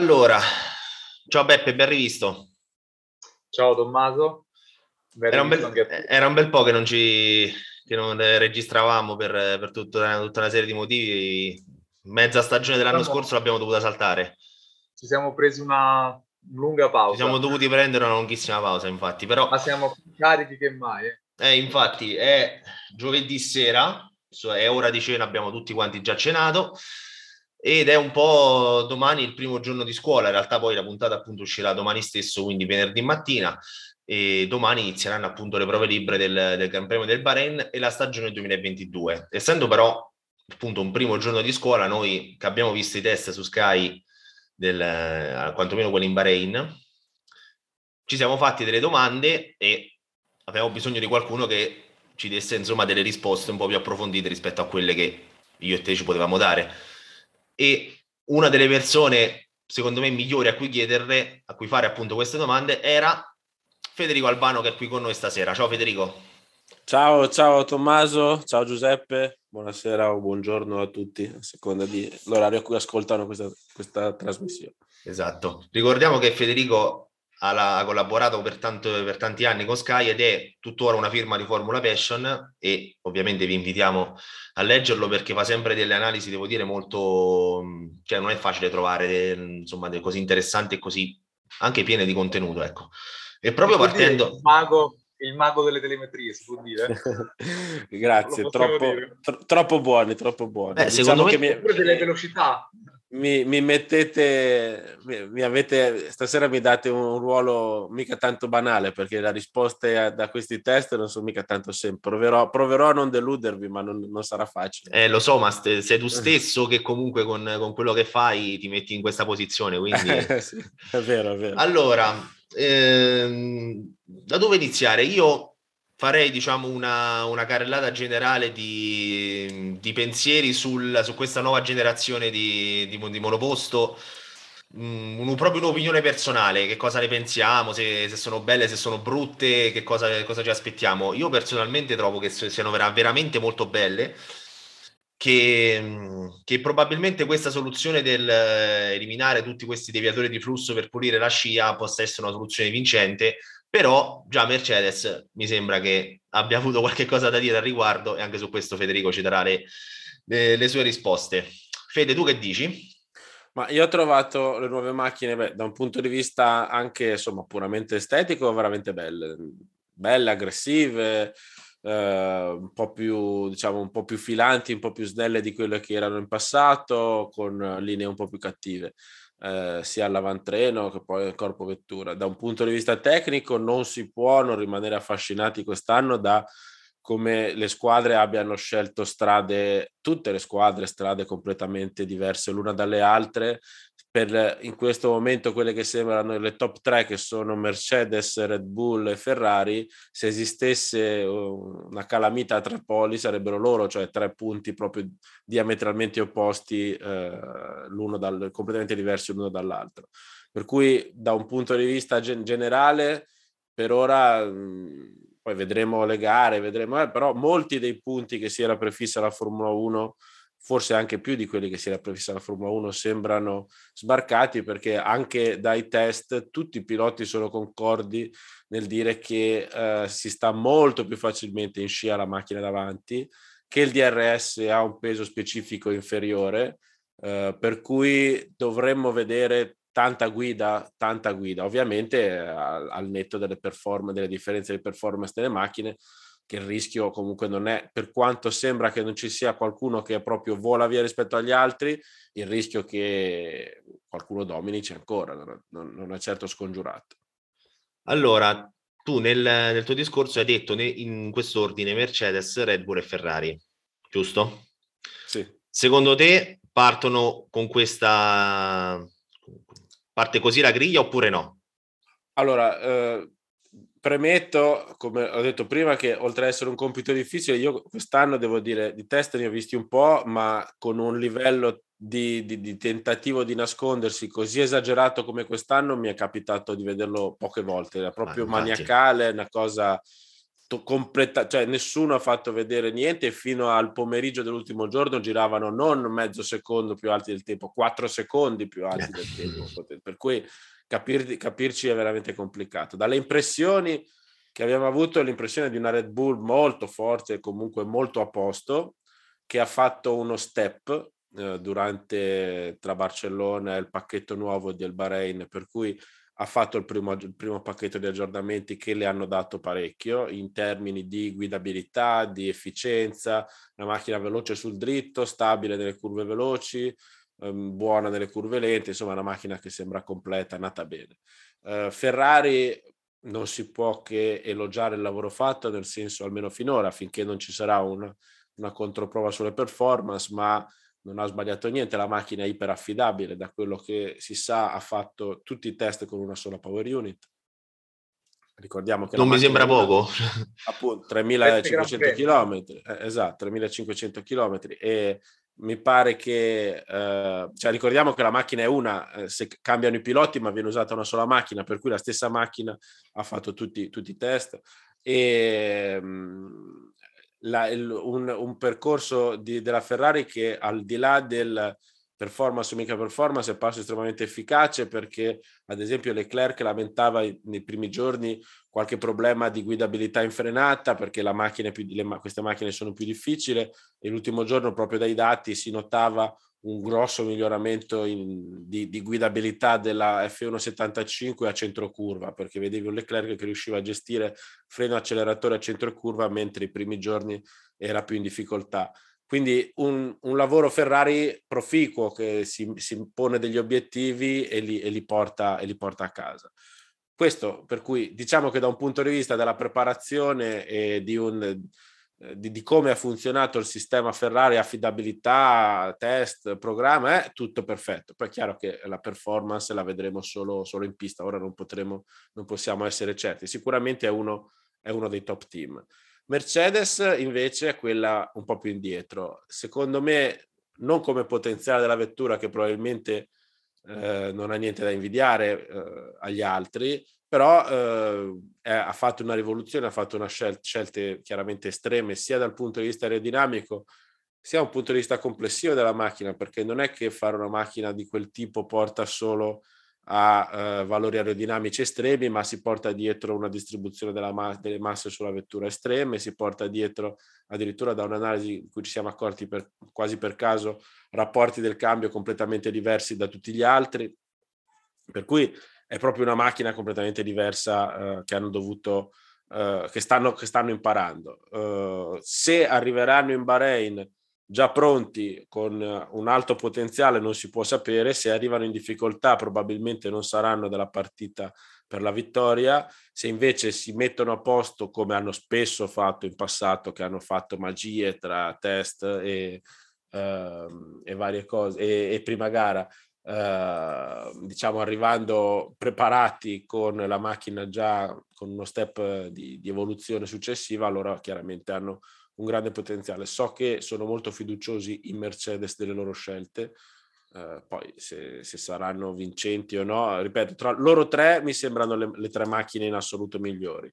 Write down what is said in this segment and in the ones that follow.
Allora, ciao Beppe, ben rivisto. Ciao Tommaso. Era un bel po' che non registravamo per tutta una serie di motivi. Mezza stagione dell'anno scorso l'abbiamo dovuta saltare. Ci siamo presi una lunga pausa. Ci siamo dovuti prendere una lunghissima pausa, infatti. Però... ma siamo più carichi che mai. Infatti, è giovedì sera, è ora di cena, abbiamo tutti quanti già cenato. Ed è un po' domani il primo giorno di scuola, in realtà poi la puntata appunto uscirà domani stesso, quindi venerdì mattina, e domani inizieranno appunto le prove libere del Gran Premio del Bahrain e la stagione 2022. Essendo però appunto un primo giorno di scuola, noi che abbiamo visto i test su Sky, quantomeno quelli in Bahrain, ci siamo fatti delle domande e avevamo bisogno di qualcuno che ci desse insomma delle risposte un po' più approfondite rispetto a quelle che io e te ci potevamo dare. E una delle persone, secondo me, migliori a cui fare appunto queste domande, era Federico Albano, che è qui con noi stasera. Ciao Federico. Ciao Tommaso, ciao Giuseppe, buonasera o buongiorno a tutti, a seconda dell'orario a cui ascoltano questa trasmissione. Esatto. Ricordiamo che Federico ha collaborato per tanti anni con Sky ed è tuttora una firma di Formula Passion, e ovviamente vi invitiamo a leggerlo perché fa sempre delle analisi, devo dire, molto, cioè non è facile trovare insomma così interessanti e così anche piene di contenuto, ecco. E proprio partendo il mago delle telemetrie, si può dire. Grazie, troppo buoni. Diciamo secondo me pure delle velocità. Stasera mi date un ruolo mica tanto banale, perché le risposte da questi test non sono mica tanto semplici. Proverò a non deludervi, ma non sarà facile. Lo so, ma sei tu stesso che comunque con quello che fai ti metti in questa posizione, quindi... Sì, è vero. Allora, da dove iniziare? Io farei diciamo una carrellata generale di pensieri su questa nuova generazione di monoposto, proprio un'opinione personale, che cosa ne pensiamo, se sono belle, se sono brutte, che cosa ci aspettiamo. Io personalmente trovo che siano veramente molto belle, che probabilmente questa soluzione del eliminare tutti questi deviatori di flusso per pulire la scia possa essere una soluzione vincente. Però già Mercedes mi sembra che abbia avuto qualche cosa da dire al riguardo, e anche su questo Federico ci darà le sue risposte. Fede, tu che dici? Ma io ho trovato le nuove macchine, da un punto di vista anche insomma puramente estetico, veramente belle, aggressive, un po' più, diciamo, un po' più filanti, un po' più snelle di quelle che erano in passato, con linee un po' più cattive. Sia all'avantreno che poi al corpo vettura. Da un punto di vista tecnico non si può non rimanere affascinati quest'anno da come le squadre abbiano scelto strade completamente diverse l'una dalle altre, per in questo momento quelle che sembrano le top 3, che sono Mercedes, Red Bull e Ferrari. Se esistesse una calamita a tre poli sarebbero loro, cioè tre punti proprio diametralmente opposti, completamente diversi l'uno dall'altro. Per cui da un punto di vista generale, per ora... poi vedremo le gare, però molti dei punti che si era prefissa la Formula 1, forse anche più di quelli che si era prefissa la Formula 1, sembrano sbarcati, perché anche dai test tutti i piloti sono concordi nel dire che si sta molto più facilmente in scia la macchina davanti, che il DRS ha un peso specifico inferiore, per cui dovremmo vedere tanta guida, ovviamente al netto delle differenze di performance delle macchine, che il rischio comunque non è, per quanto sembra che non ci sia qualcuno che proprio vola via rispetto agli altri, il rischio che qualcuno domini c'è ancora, non è certo scongiurato. Allora, tu nel tuo discorso hai detto in quest'ordine Mercedes, Red Bull e Ferrari, giusto? Sì. Secondo te partono con questa... parte così la griglia oppure no? Allora, premetto, come ho detto prima, che oltre ad essere un compito difficile, io quest'anno devo dire di test ne ho visti un po', ma con un livello di tentativo di nascondersi così esagerato come quest'anno mi è capitato di vederlo poche volte. Era proprio maniacale, una cosa completa, cioè nessuno ha fatto vedere niente. Fino al pomeriggio dell'ultimo giorno giravano non mezzo secondo più alti del tempo, 4 secondi più alti del tempo, per cui capirci è veramente complicato. Dalle impressioni che abbiamo avuto, l'impressione di una Red Bull molto forte e comunque molto a posto, che ha fatto uno step tra Barcellona e il pacchetto nuovo del Bahrain, per cui ha fatto il primo pacchetto di aggiornamenti che le hanno dato parecchio in termini di guidabilità, di efficienza, una macchina veloce sul dritto, stabile nelle curve veloci, buona nelle curve lente, insomma una macchina che sembra completa, nata bene. Ferrari non si può che elogiare il lavoro fatto, nel senso, almeno finora, finché non ci sarà una controprova sulle performance, ma non ha sbagliato niente, la macchina è iperaffidabile, da quello che si sa ha fatto tutti i test con una sola power unit. Ricordiamo che non mi sembra poco, appunto 3.500 chilometri, esatto, 3.500 chilometri, e mi pare che ricordiamo che la macchina è una, se cambiano i piloti ma viene usata una sola macchina, per cui la stessa macchina ha fatto tutti i test, e un percorso della Ferrari che, al di là del performance o mica performance, è passo estremamente efficace, perché ad esempio Leclerc lamentava nei primi giorni qualche problema di guidabilità in frenata, perché la macchina queste macchine sono più difficili, e l'ultimo giorno proprio dai dati si notava un grosso miglioramento di guidabilità della F175 a centro curva, perché vedevi un Leclerc che riusciva a gestire freno acceleratore a centro curva, mentre i primi giorni era più in difficoltà. Quindi un lavoro Ferrari proficuo, che si pone degli obiettivi e li porta a casa. Questo, per cui diciamo che da un punto di vista della preparazione e di come ha funzionato il sistema Ferrari, affidabilità, test, programma, è tutto perfetto. Poi è chiaro che la performance la vedremo solo in pista, ora non possiamo essere certi. Sicuramente è uno dei top team. Mercedes invece è quella un po' più indietro, secondo me, non come potenziale della vettura, che probabilmente non ha niente da invidiare agli altri, però ha fatto una rivoluzione, ha fatto una scelte chiaramente estreme, sia dal punto di vista aerodinamico sia da un punto di vista complessivo della macchina, perché non è che fare una macchina di quel tipo porta solo a valori aerodinamici estremi, ma si porta dietro una distribuzione delle masse sulla vettura estreme, si porta dietro, addirittura da un'analisi in cui ci siamo accorti quasi per caso, rapporti del cambio completamente diversi da tutti gli altri, per cui è proprio una macchina completamente diversa che hanno dovuto che stanno imparando. Se arriveranno in Bahrain già pronti con un alto potenziale non si può sapere. Se arrivano in difficoltà probabilmente non saranno della partita per la vittoria. Se invece si mettono a posto, come hanno spesso fatto in passato, che hanno fatto magie tra test e varie cose e prima gara, diciamo arrivando preparati con la macchina già con uno step di evoluzione successiva, allora chiaramente hanno un grande potenziale. So che sono molto fiduciosi in Mercedes delle loro scelte, poi se saranno vincenti o no, ripeto, tra loro tre mi sembrano le tre macchine in assoluto migliori.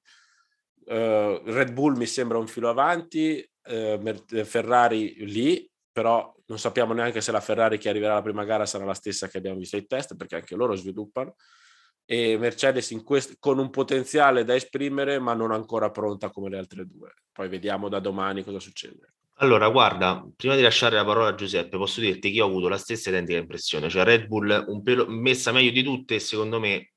Red Bull mi sembra un filo avanti, Ferrari lì, però non sappiamo neanche se la Ferrari che arriverà alla prima gara sarà la stessa che abbiamo visto ai test, perché anche loro sviluppano, e Mercedes con un potenziale da esprimere ma non ancora pronta come le altre due. Poi vediamo da domani cosa succede. Allora guarda, prima di lasciare la parola a Giuseppe, posso dirti che io ho avuto la stessa identica impressione, cioè Red Bull un pelo messa meglio di tutte, e secondo me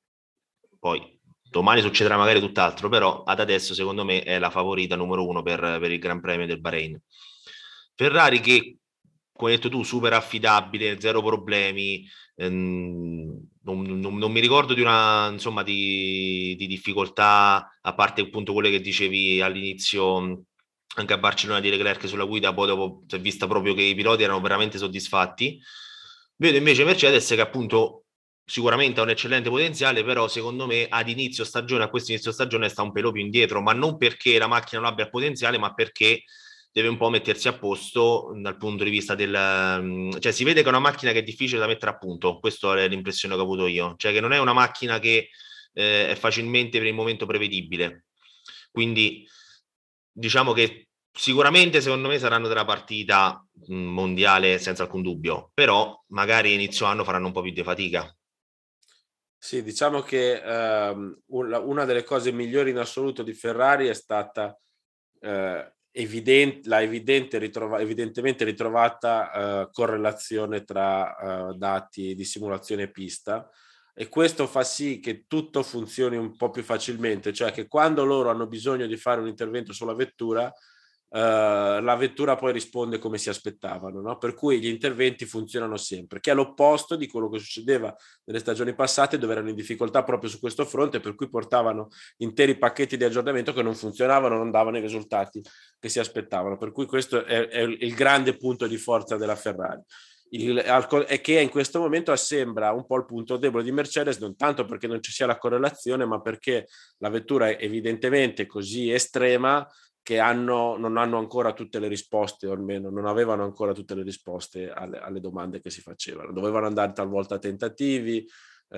poi domani succederà magari tutt'altro, però ad adesso secondo me è la favorita numero 1 per il Gran Premio del Bahrain. Ferrari che, come hai detto tu, super affidabile, zero problemi, non mi ricordo di una, insomma, di difficoltà, a parte appunto quelle che dicevi all'inizio anche a Barcellona di Leclerc sulla guida. Poi dopo si è vista proprio che i piloti erano veramente soddisfatti. Vedo invece Mercedes che appunto sicuramente ha un eccellente potenziale, però secondo me a questo inizio stagione sta un pelo più indietro, ma non perché la macchina non abbia potenziale, ma perché deve un po' mettersi a posto dal punto di vista del... Cioè si vede che è una macchina che è difficile da mettere a punto, questa è l'impressione che ho avuto io, cioè che non è una macchina che è facilmente per il momento prevedibile, quindi diciamo che sicuramente secondo me saranno della partita mondiale senza alcun dubbio, però magari inizio anno faranno un po' più di fatica. Sì, diciamo che una delle cose migliori in assoluto di Ferrari è stata evidentemente ritrovata correlazione tra dati di simulazione e pista, e questo fa sì che tutto funzioni un po' più facilmente, cioè che quando loro hanno bisogno di fare un intervento sulla vettura, la vettura poi risponde come si aspettavano, no? Per cui gli interventi funzionano sempre, che è l'opposto di quello che succedeva nelle stagioni passate, dove erano in difficoltà proprio su questo fronte, per cui portavano interi pacchetti di aggiornamento che non funzionavano, non davano i risultati che si aspettavano. Per cui questo è il grande punto di forza della Ferrari, è che in questo momento sembra un po' il punto debole di Mercedes, non tanto perché non ci sia la correlazione, ma perché la vettura è evidentemente così estrema che non hanno ancora tutte le risposte, o almeno non avevano ancora tutte le risposte alle domande che si facevano. Dovevano andare talvolta a tentativi,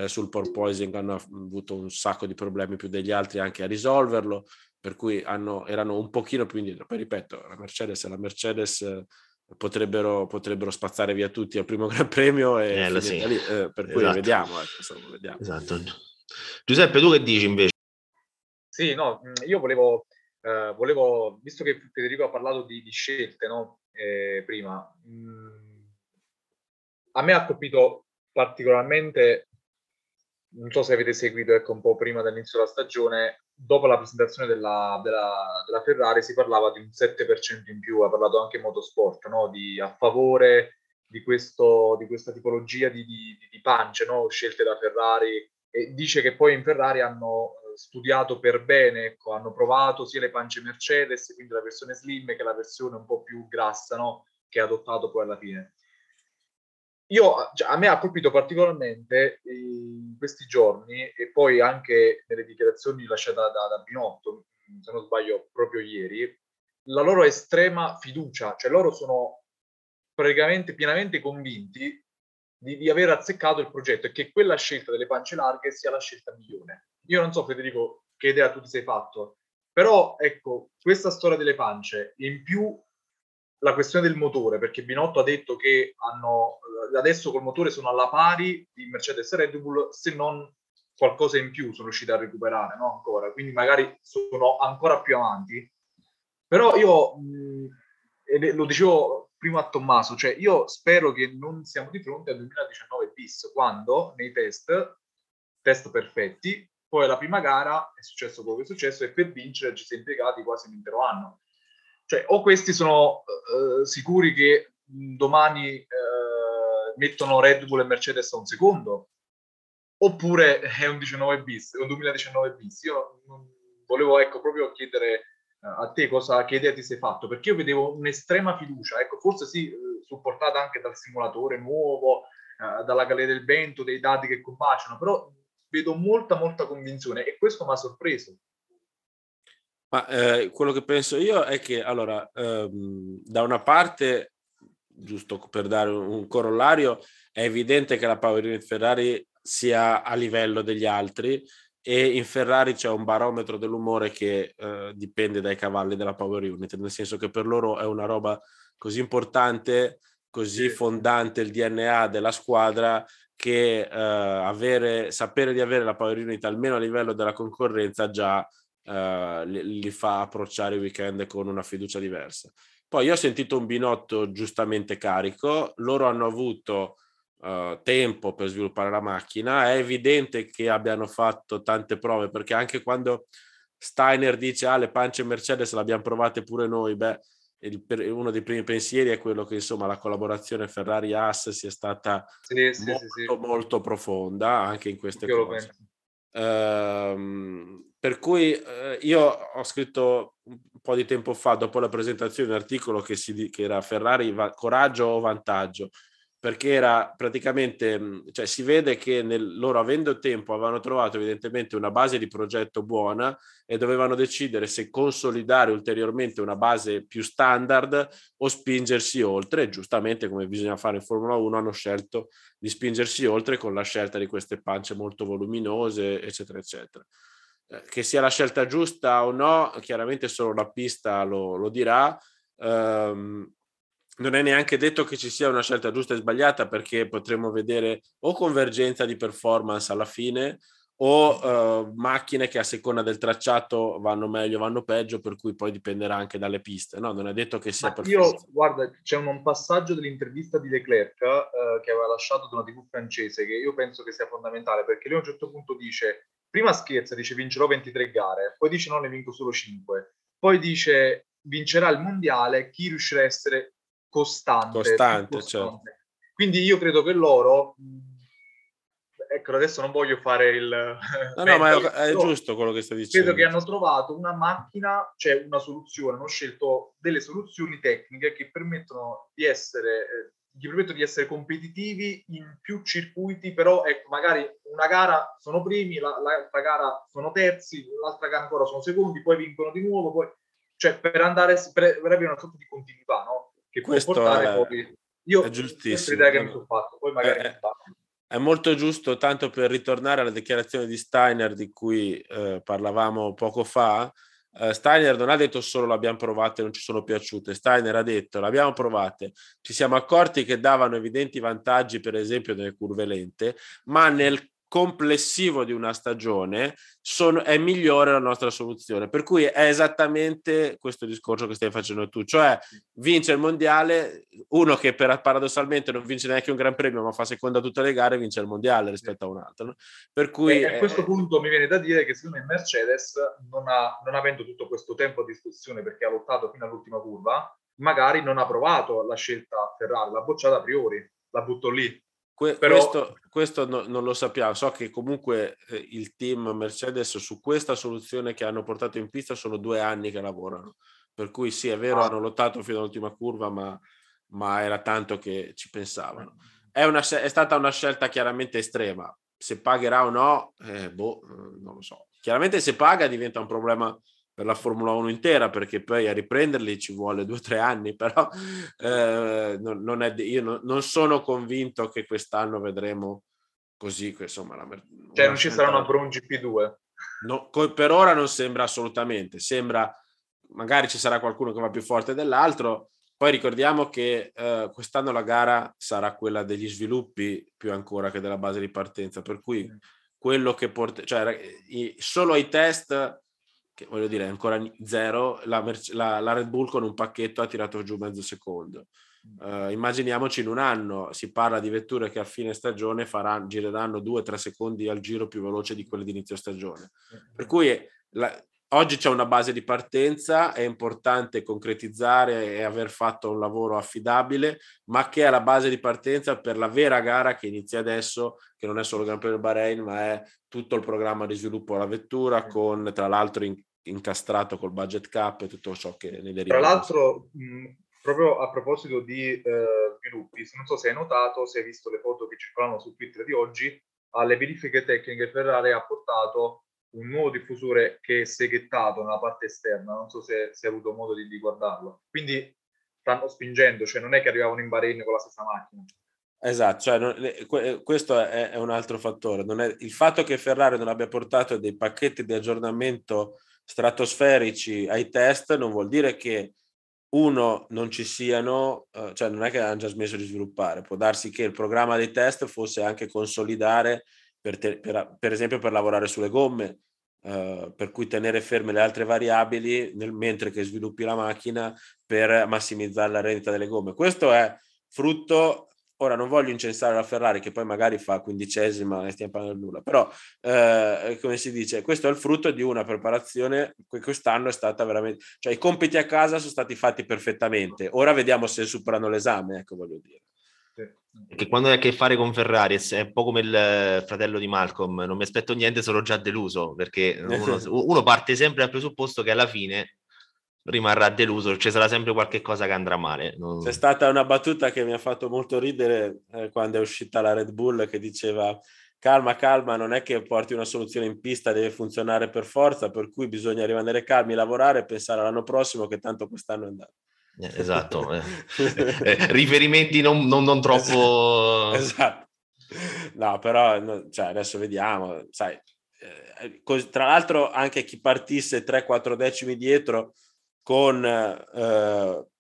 sul porpoising hanno avuto un sacco di problemi più degli altri anche a risolverlo, per cui erano un pochino più indietro. Poi ripeto, la Mercedes potrebbero spazzare via tutti al primo Gran Premio e sì. Lì, per cui esatto. Vediamo, vediamo. Esatto. Giuseppe, tu che dici invece? Sì, no, io volevo, visto che Federico ha parlato di scelte, no? Prima, a me ha colpito particolarmente, non so se avete seguito, ecco, un po' prima dell'inizio della stagione, dopo la presentazione della Ferrari si parlava di un 7% in più, ha parlato anche Motorsport, no? A favore di questa tipologia di pancia, no? Scelte da Ferrari, e dice che poi in Ferrari hanno studiato per bene, ecco, hanno provato sia le pance Mercedes, quindi la versione slim, che la versione un po' più grassa, no? Che ha adottato poi alla fine. A me ha colpito particolarmente in questi giorni, e poi anche nelle dichiarazioni lasciate da Binotto, se non sbaglio proprio ieri, la loro estrema fiducia, cioè loro sono praticamente pienamente convinti di aver azzeccato il progetto e che quella scelta delle pance larghe sia la scelta migliore. Io non so, Federico, che idea tu ti sei fatto, però ecco, questa storia delle pance, in più la questione del motore, perché Binotto ha detto che adesso col motore sono alla pari di Mercedes e Red Bull, se non qualcosa in più sono riusciti a recuperare, no? Ancora, quindi magari sono ancora più avanti. Però io, e lo dicevo prima a Tommaso, cioè io spero che non siamo di fronte al 2019 bis, quando nei test perfetti, poi la prima gara è successo quello che è successo, e per vincere ci si è impiegati quasi un intero anno. Cioè, o questi sono sicuri che domani mettono Red Bull e Mercedes a un secondo, oppure è un 19 bis, un 2019 bis. Io volevo, ecco, proprio chiedere a te che idea ti sei fatto, perché io vedevo un'estrema fiducia, ecco, forse sì, supportata anche dal simulatore nuovo, dalla Galleria del Vento, dei dati che combaciano, però vedo molta convinzione, e questo mi ha sorpreso. Ma quello che penso io è che, allora, da una parte, giusto per dare un corollario, è evidente che la power unit Ferrari sia a livello degli altri, e in Ferrari c'è un barometro dell'umore che dipende dai cavalli della power unit, nel senso che per loro è una roba così importante, così fondante il DNA della squadra, che sapere di avere la power unit almeno a livello della concorrenza già li fa approcciare i weekend con una fiducia diversa. Poi io ho sentito un Binotto giustamente carico, loro hanno avuto tempo per sviluppare la macchina, è evidente che abbiano fatto tante prove, perché anche quando Steiner dice le pance Mercedes le abbiamo provate pure noi, uno dei primi pensieri è quello che, insomma, la collaborazione Ferrari-Haas sia stata molto profonda anche in queste cose. Per cui io ho scritto un po' di tempo fa, dopo la presentazione, un articolo che era Ferrari coraggio o vantaggio, perché era praticamente, cioè, si vede che loro, avendo tempo, avevano trovato evidentemente una base di progetto buona e dovevano decidere se consolidare ulteriormente una base più standard o spingersi oltre. Giustamente, come bisogna fare in Formula 1, hanno scelto di spingersi oltre con la scelta di queste pance molto voluminose, eccetera eccetera. Che sia la scelta giusta o no, chiaramente solo la pista lo dirà. Non è neanche detto che ci sia una scelta giusta e sbagliata, perché potremo vedere o convergenza di performance alla fine o macchine che a seconda del tracciato vanno meglio, vanno peggio, per cui poi dipenderà anche dalle piste. No, non è detto che sia perfetto. Guarda, c'è un passaggio dell'intervista di Leclerc che aveva lasciato da una TV francese, che io penso che sia fondamentale, perché lui a un certo punto dice, prima scherza, dice vincerò 23 gare, poi dice no, ne vinco solo 5, poi dice vincerà il mondiale chi riuscirà a essere costante. Certo. Quindi io credo che loro, ecco, adesso non voglio fare il ma è giusto quello che stai dicendo. Credo che hanno trovato una macchina, cioè una soluzione, hanno scelto delle soluzioni tecniche che permettono di essere competitivi in più circuiti, però ecco, magari una gara sono primi, l'altra gara sono terzi, l'altra gara ancora sono secondi, poi vincono di nuovo, poi, cioè per avere una sorta di continuità, no? Che questo può portare poi... Io è giustissimo. L'idea che mi sono fatto, poi magari è molto giusto, tanto per ritornare alla dichiarazione di Steiner di cui parlavamo poco fa. Steiner non ha detto solo l'abbiamo provate e non ci sono piaciute. Steiner ha detto l'abbiamo provate, ci siamo accorti che davano evidenti vantaggi per esempio nelle curve lente, ma nel complessivo di una stagione è migliore la nostra soluzione, per cui è esattamente questo discorso che stai facendo tu, cioè vince il mondiale uno che paradossalmente non vince neanche un gran premio ma fa seconda tutte le gare, vince il mondiale rispetto a un altro, no? Per cui a questo punto mi viene da dire che secondo me Mercedes non avendo tutto questo tempo a discussione, perché ha lottato fino all'ultima curva, magari non ha provato la scelta Ferrari, l'ha bocciata a priori, la butto lì. Però... Questo non lo sappiamo. So che comunque il team Mercedes su questa soluzione che hanno portato in pista sono 2 anni che lavorano, per cui sì, è vero, hanno lottato fino all'ultima curva, ma era tanto che ci pensavano. È stata una scelta chiaramente estrema. Se pagherà o no, non lo so. Chiaramente se paga diventa un problema per la Formula 1 intera, perché poi a riprenderli ci vuole 2 o 3 anni, però non sono convinto che quest'anno vedremo così, insomma, cioè non ci sarà una Bron GP2? No, per ora non sembra assolutamente, sembra magari ci sarà qualcuno che va più forte dell'altro. Poi ricordiamo che quest'anno la gara sarà quella degli sviluppi più ancora che della base di partenza, per cui quello che solo ai test, che voglio dire, ancora zero, la Red Bull con un pacchetto ha tirato giù mezzo secondo. Immaginiamoci in un anno, si parla di vetture che a fine stagione gireranno 2-3 secondi al giro più veloce di quelle di inizio stagione. Per cui oggi c'è una base di partenza, è importante concretizzare e aver fatto un lavoro affidabile, ma che è la base di partenza per la vera gara che inizia adesso, che non è solo il Gran Premio del Bahrain, ma è tutto il programma di sviluppo della vettura, con tra l'altro incastrato col budget cap e tutto ciò che ne deriva. Tra l'altro, proprio a proposito di sviluppi, non so se hai notato, se hai visto le foto che circolano su Twitter di oggi, alle verifiche tecniche Ferrari ha portato un nuovo diffusore che è seghettato nella parte esterna, non so se hai avuto modo di guardarlo. Quindi stanno spingendo, cioè non è che arrivavano in Bahrain con la stessa macchina. Esatto, cioè, questo è un altro fattore. Non è, il fatto che Ferrari non abbia portato dei pacchetti di aggiornamento stratosferici ai test non vuol dire che uno non ci siano, cioè non è che hanno già smesso di sviluppare, può darsi che il programma dei test fosse anche consolidare per esempio per lavorare sulle gomme, per cui tenere ferme le altre variabili mentre che sviluppi la macchina per massimizzare la rendita delle gomme. Questo è frutto... Ora non voglio incensare la Ferrari, che poi magari fa 15ª e stiamo parlando nulla, però come si dice, questo è il frutto di una preparazione che quest'anno è stata veramente, cioè i compiti a casa sono stati fatti perfettamente, ora vediamo se superano l'esame, ecco, voglio dire. Che quando hai a che fare con Ferrari è un po' come il fratello di Malcolm, non mi aspetto niente, sono già deluso, perché uno parte sempre dal presupposto che alla fine rimarrà deluso, ci sarà sempre qualche cosa che andrà male. C'è stata una battuta che mi ha fatto molto ridere quando è uscita la Red Bull, che diceva calma, non è che porti una soluzione in pista, deve funzionare per forza, per cui bisogna rimanere calmi, lavorare e pensare all'anno prossimo, che tanto quest'anno è andato. Esatto. Riferimenti non troppo... Esatto. No, però cioè, adesso vediamo, sai... tra l'altro anche chi partisse 3-4 decimi dietro con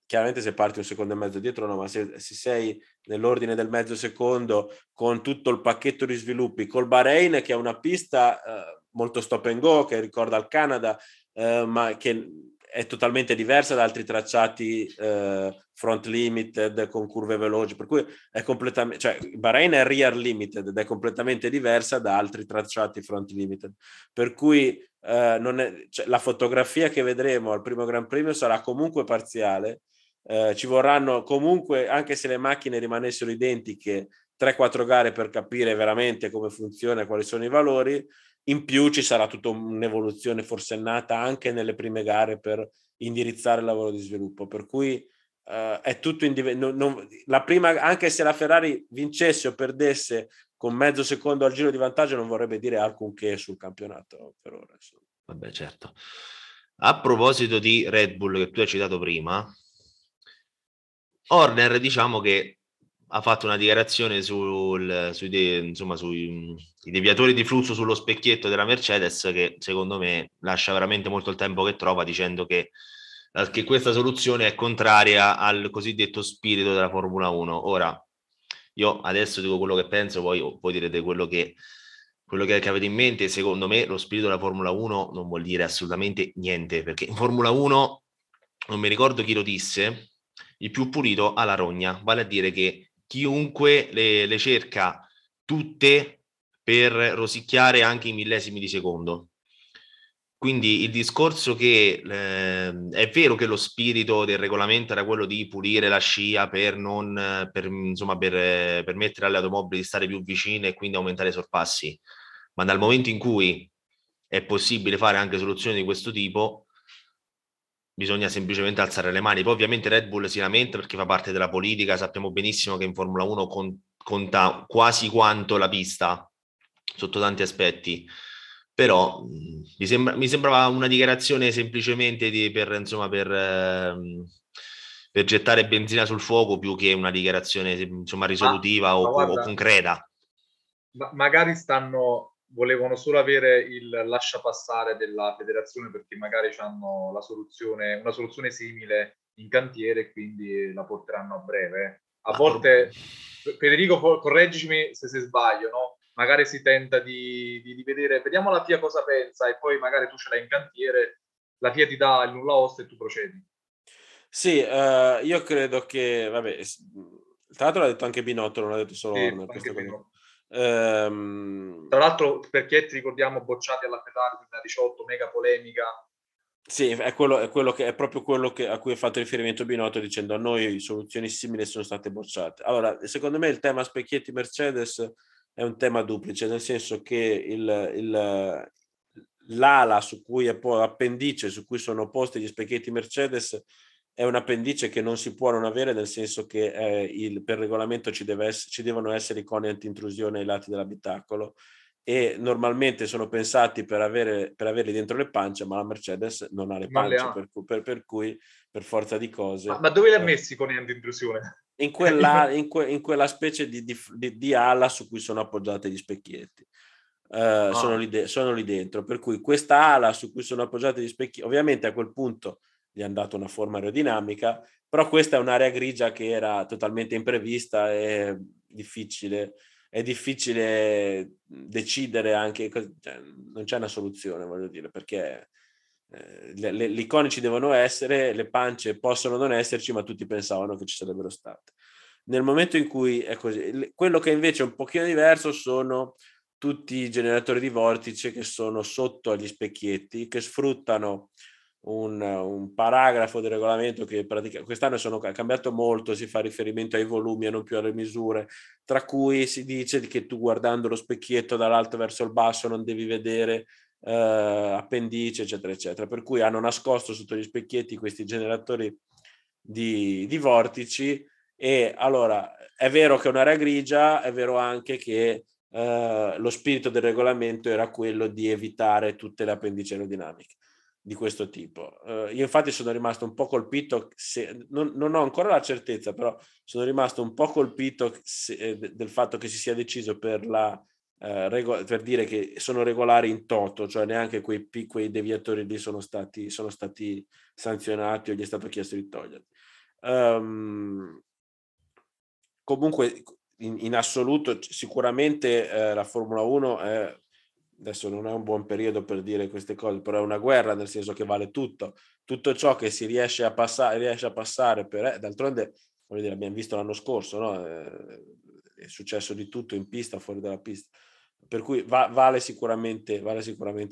chiaramente se parti un secondo e mezzo dietro no, ma se sei nell'ordine del mezzo secondo con tutto il pacchetto di sviluppi col Bahrain, che è una pista molto stop and go, che ricorda il Canada, ma che è totalmente diversa da altri tracciati front limited con curve veloci, per cui è completamente, cioè Bahrain è rear limited ed è completamente diversa da altri tracciati front limited, per cui non è, cioè, la fotografia che vedremo al primo Gran Premio sarà comunque parziale, ci vorranno comunque, anche se le macchine rimanessero identiche, 3-4 gare per capire veramente come funziona e quali sono i valori. In più ci sarà tutta un'evoluzione forsennata anche nelle prime gare per indirizzare il lavoro di sviluppo, per cui è tutto la prima, anche se la Ferrari vincesse o perdesse con mezzo secondo al giro di vantaggio, non vorrebbe dire alcunché sul campionato per ora, insomma. Vabbè, certo. A proposito di Red Bull che tu hai citato prima, Horner diciamo che ha fatto una dichiarazione sui deviatori di flusso sullo specchietto della Mercedes, che secondo me lascia veramente molto il tempo che trova, dicendo che questa soluzione è contraria al cosiddetto spirito della Formula 1. Ora, io adesso dico quello che penso, voi direte quello che avete in mente. Secondo me lo spirito della Formula 1 non vuol dire assolutamente niente, perché in Formula 1, non mi ricordo chi lo disse, il più pulito ha la rogna, vale a dire che chiunque le cerca tutte per rosicchiare anche i millesimi di secondo. Quindi il discorso che è vero che lo spirito del regolamento era quello di pulire la scia per permettere alle automobili di stare più vicine e quindi aumentare i sorpassi, ma dal momento in cui è possibile fare anche soluzioni di questo tipo, bisogna semplicemente alzare le mani. Poi ovviamente Red Bull si lamenta perché fa parte della politica, sappiamo benissimo che in Formula 1 conta quasi quanto la pista sotto tanti aspetti, però mi sembrava una dichiarazione semplicemente per gettare benzina sul fuoco, più che una dichiarazione risolutiva o concreta. Magari volevano solo avere il lascia passare della federazione, perché magari hanno la soluzione, una soluzione simile in cantiere, quindi la porteranno a breve. A volte, Federico, correggimi se sbaglio, no? Magari si tenta di vedere, vediamo la FIA cosa pensa, e poi magari tu ce l'hai in cantiere, la FIA ti dà il nulla osta e tu procedi. Sì, io credo che, vabbè, tra l'altro l'ha detto anche Binotto, non l'ha detto solo Horner. Tra l'altro, perché ti ricordiamo, bocciati alla Ferrari 2018, mega polemica. Sì, è proprio quello che a cui ha fatto riferimento Binotto, dicendo a noi soluzioni simili sono state bocciate. Allora, secondo me il tema specchietti Mercedes è un tema duplice, nel senso che l'ala su cui è poi l'appendice su cui sono posti gli specchietti Mercedes è un appendice che non si può non avere, nel senso che per regolamento ci devono essere i coni anti-intrusione ai lati dell'abitacolo, e normalmente sono pensati per averli dentro le pance, ma la Mercedes non ha le pance, per cui per forza di cose. Ma dove li ha messi i coni anti-intrusione? In quella specie di ala su cui sono appoggiati gli specchietti. Sono lì dentro, per cui questa ala su cui sono appoggiati gli specchietti, ovviamente a quel punto gli hanno dato una forma aerodinamica, però questa è un'area grigia che era totalmente imprevista e è difficile decidere anche, cioè, non c'è una soluzione, voglio dire, perché i coni ci devono essere, le pance possono non esserci, ma tutti pensavano che ci sarebbero state. Nel momento in cui è così, quello che invece è un pochino diverso sono tutti i generatori di vortice che sono sotto agli specchietti, che sfruttano un paragrafo del regolamento che quest'anno è cambiato molto, si fa riferimento ai volumi e non più alle misure, tra cui si dice che tu, guardando lo specchietto dall'alto verso il basso, non devi vedere appendice, eccetera eccetera, per cui hanno nascosto sotto gli specchietti questi generatori di vortici. E allora è vero che è un'area grigia, è vero anche che lo spirito del regolamento era quello di evitare tutte le appendici aerodinamiche di questo tipo. Io infatti sono rimasto un po' colpito, non ho ancora la certezza, però sono rimasto un po' colpito del fatto che si sia deciso per la per dire che sono regolari in toto, cioè neanche quei deviatori lì sono stati sanzionati o gli è stato chiesto di toglierli. Comunque in assoluto sicuramente la Formula 1 è, adesso non è un buon periodo per dire queste cose, però è una guerra, nel senso che vale tutto ciò che si riesce a passare per, d'altronde voglio dire, abbiamo visto l'anno scorso, no? È successo di tutto in pista, fuori dalla pista, per cui vale sicuramente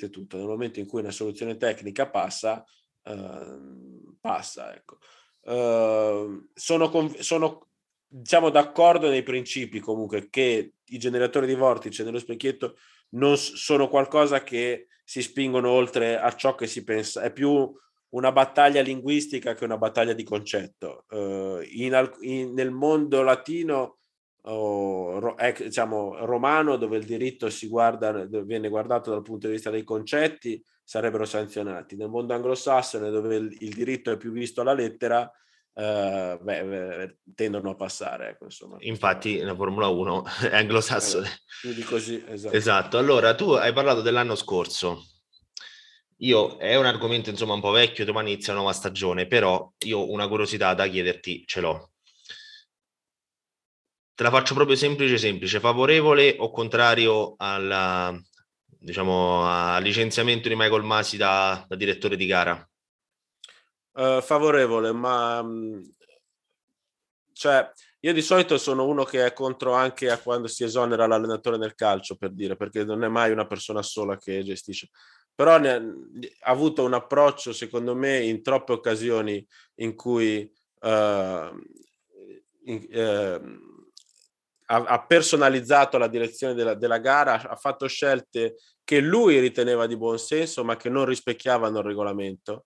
tutto. Nel momento in cui una soluzione tecnica passa, ecco. Sono diciamo d'accordo nei principi, comunque, che i generatori di vortice nello specchietto non sono qualcosa che si spingono oltre a ciò che si pensa, è più una battaglia linguistica che una battaglia di concetto. Nel mondo latino diciamo romano, dove il diritto viene guardato dal punto di vista dei concetti, sarebbero sanzionati. Nel mondo anglosassone, dove il diritto è più visto alla lettera, tendono a passare, ecco, insomma. Infatti la Formula 1 è anglosassone, quindi così, esatto. Allora, tu hai parlato dell'anno scorso, io è un argomento insomma un po' vecchio, domani inizia una nuova stagione, però io una curiosità da chiederti ce l'ho, te la faccio proprio semplice: favorevole o contrario al licenziamento di Michael Masi da direttore di gara? Favorevole, ma cioè io di solito sono uno che è contro anche a quando si esonera l'allenatore nel calcio, per dire, perché non è mai una persona sola che gestisce, però ha avuto un approccio, secondo me, in troppe occasioni in cui ha personalizzato la direzione della gara, ha fatto scelte che lui riteneva di buon senso ma che non rispecchiavano il regolamento.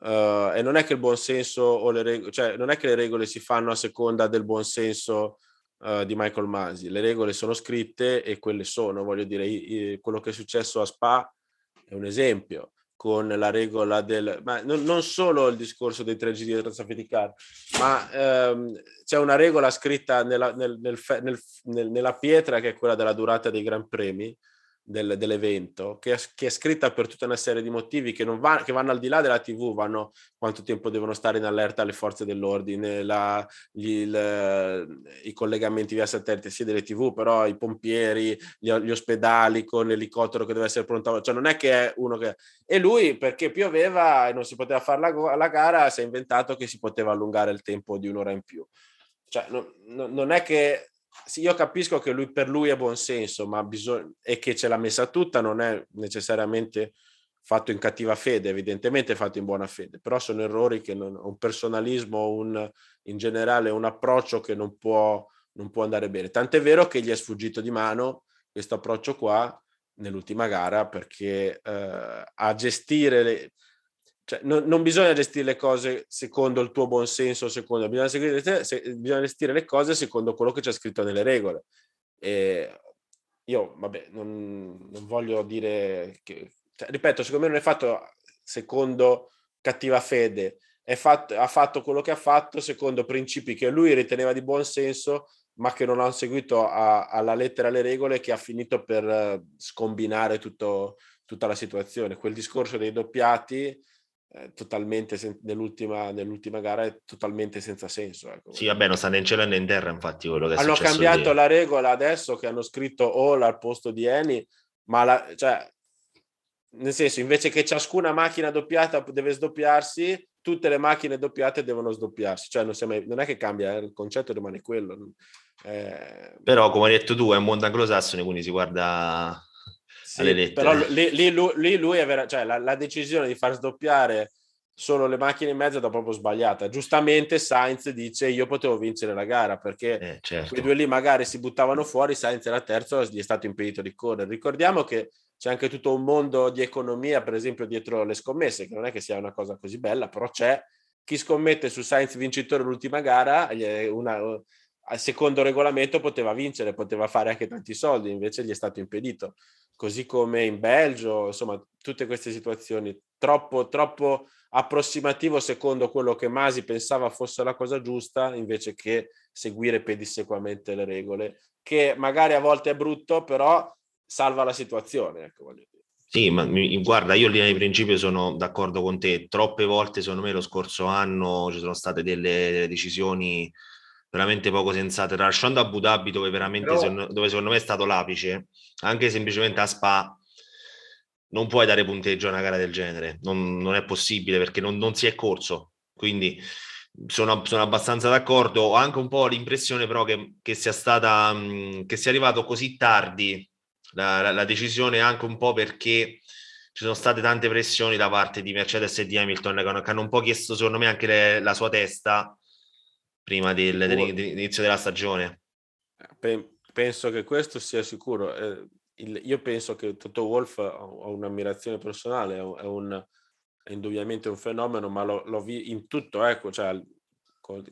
E non è che il buonsenso o le regole, cioè non è che le regole si fanno a seconda del buonsenso di Michael Masi, le regole sono scritte e quelle sono, voglio dire, quello che è successo a Spa è un esempio, con la regola ma non solo il discorso dei 3 giri di terza safety car, ma c'è una regola scritta nella pietra, che è quella della durata dei Gran Premi dell'evento, che è scritta per tutta una serie di motivi che vanno al di là della TV, vanno quanto tempo devono stare in allerta le forze dell'ordine, i collegamenti via satellite, sì, delle TV, però i pompieri, gli ospedali con l'elicottero che deve essere pronto, cioè non è che è uno che... E lui, perché pioveva e non si poteva fare la gara, si è inventato che si poteva allungare il tempo di un'ora in più. Cioè non è che... Sì, io capisco che per lui è buon senso, ma e che ce l'ha messa tutta, non è necessariamente fatto in cattiva fede, evidentemente è fatto in buona fede, però sono errori che un personalismo, in generale un approccio che non può andare bene. Tant'è vero che gli è sfuggito di mano questo approccio qua nell'ultima gara, perché a gestire cioè, non bisogna gestire le cose secondo il tuo buonsenso, bisogna gestire le cose secondo quello che c'è scritto nelle regole. E io, non voglio dire che... Cioè, ripeto, secondo me non è fatto secondo cattiva fede, ha fatto quello che ha fatto secondo principi che lui riteneva di buonsenso, ma che non hanno seguito alla lettera le regole, che ha finito per scombinare tutta la situazione. Quel discorso dei doppiati... totalmente nell'ultima gara è totalmente senza senso, ecco. Sì, vabbè, non sta né in cielo né in terra, infatti, quello che hanno cambiato la regola adesso, che hanno scritto all al posto di any, ma cioè, nel senso, invece che ciascuna macchina doppiata deve sdoppiarsi, tutte le macchine doppiate devono sdoppiarsi, cioè non è che cambia, il concetto rimane quello, però come hai detto tu è un mondo anglosassone, quindi si guarda. Sì, però lui è vera, cioè la decisione di far sdoppiare solo le macchine in mezzo è proprio sbagliata. Giustamente Sainz dice: io potevo vincere la gara, perché certo, quei due lì magari si buttavano fuori, Sainz era terzo, gli è stato impedito di correre. Ricordiamo che c'è anche tutto un mondo di economia, per esempio, dietro le scommesse, che non è che sia una cosa così bella, però c'è chi scommette su Sainz vincitore l'ultima gara, secondo regolamento poteva vincere, poteva fare anche tanti soldi, invece gli è stato impedito. Così come in Belgio, insomma, tutte queste situazioni, troppo approssimativo secondo quello che Masi pensava fosse la cosa giusta, invece che seguire pedissequamente le regole, che magari a volte è brutto, però salva la situazione, ecco, voglio dire. Sì, ma guarda, io lì nel principio sono d'accordo con te. Troppe volte, secondo me, lo scorso anno ci sono state delle decisioni veramente poco sensate, lasciando Abu Dhabi, dove veramente dove secondo me è stato l'apice, anche semplicemente a Spa. Non puoi dare punteggio a una gara del genere, non è possibile, perché non si è corso. Quindi sono abbastanza d'accordo. Ho anche un po' l'impressione però che sia arrivato così tardi la decisione, anche un po' perché ci sono state tante pressioni da parte di Mercedes e di Hamilton, che hanno un po' chiesto, secondo me, anche la sua testa prima dell'inizio della stagione. Penso che questo sia sicuro. Io penso che Toto Wolff ha un'ammirazione personale, è indubbiamente un fenomeno, ma lo vi in tutto, ecco, cioè,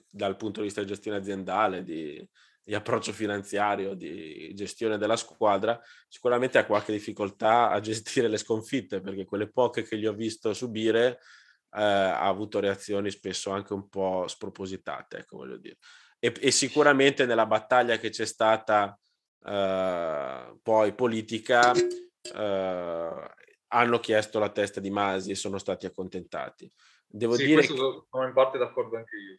dal punto di vista di gestione aziendale, di approccio finanziario, di gestione della squadra. Sicuramente ha qualche difficoltà a gestire le sconfitte, perché quelle poche che gli ho visto subire ha avuto reazioni spesso anche un po' spropositate, ecco, voglio dire. E sicuramente nella battaglia che c'è stata poi politica, hanno chiesto la testa di Masi e sono stati accontentati. Devo dire questo che... sono in parte d'accordo anche io.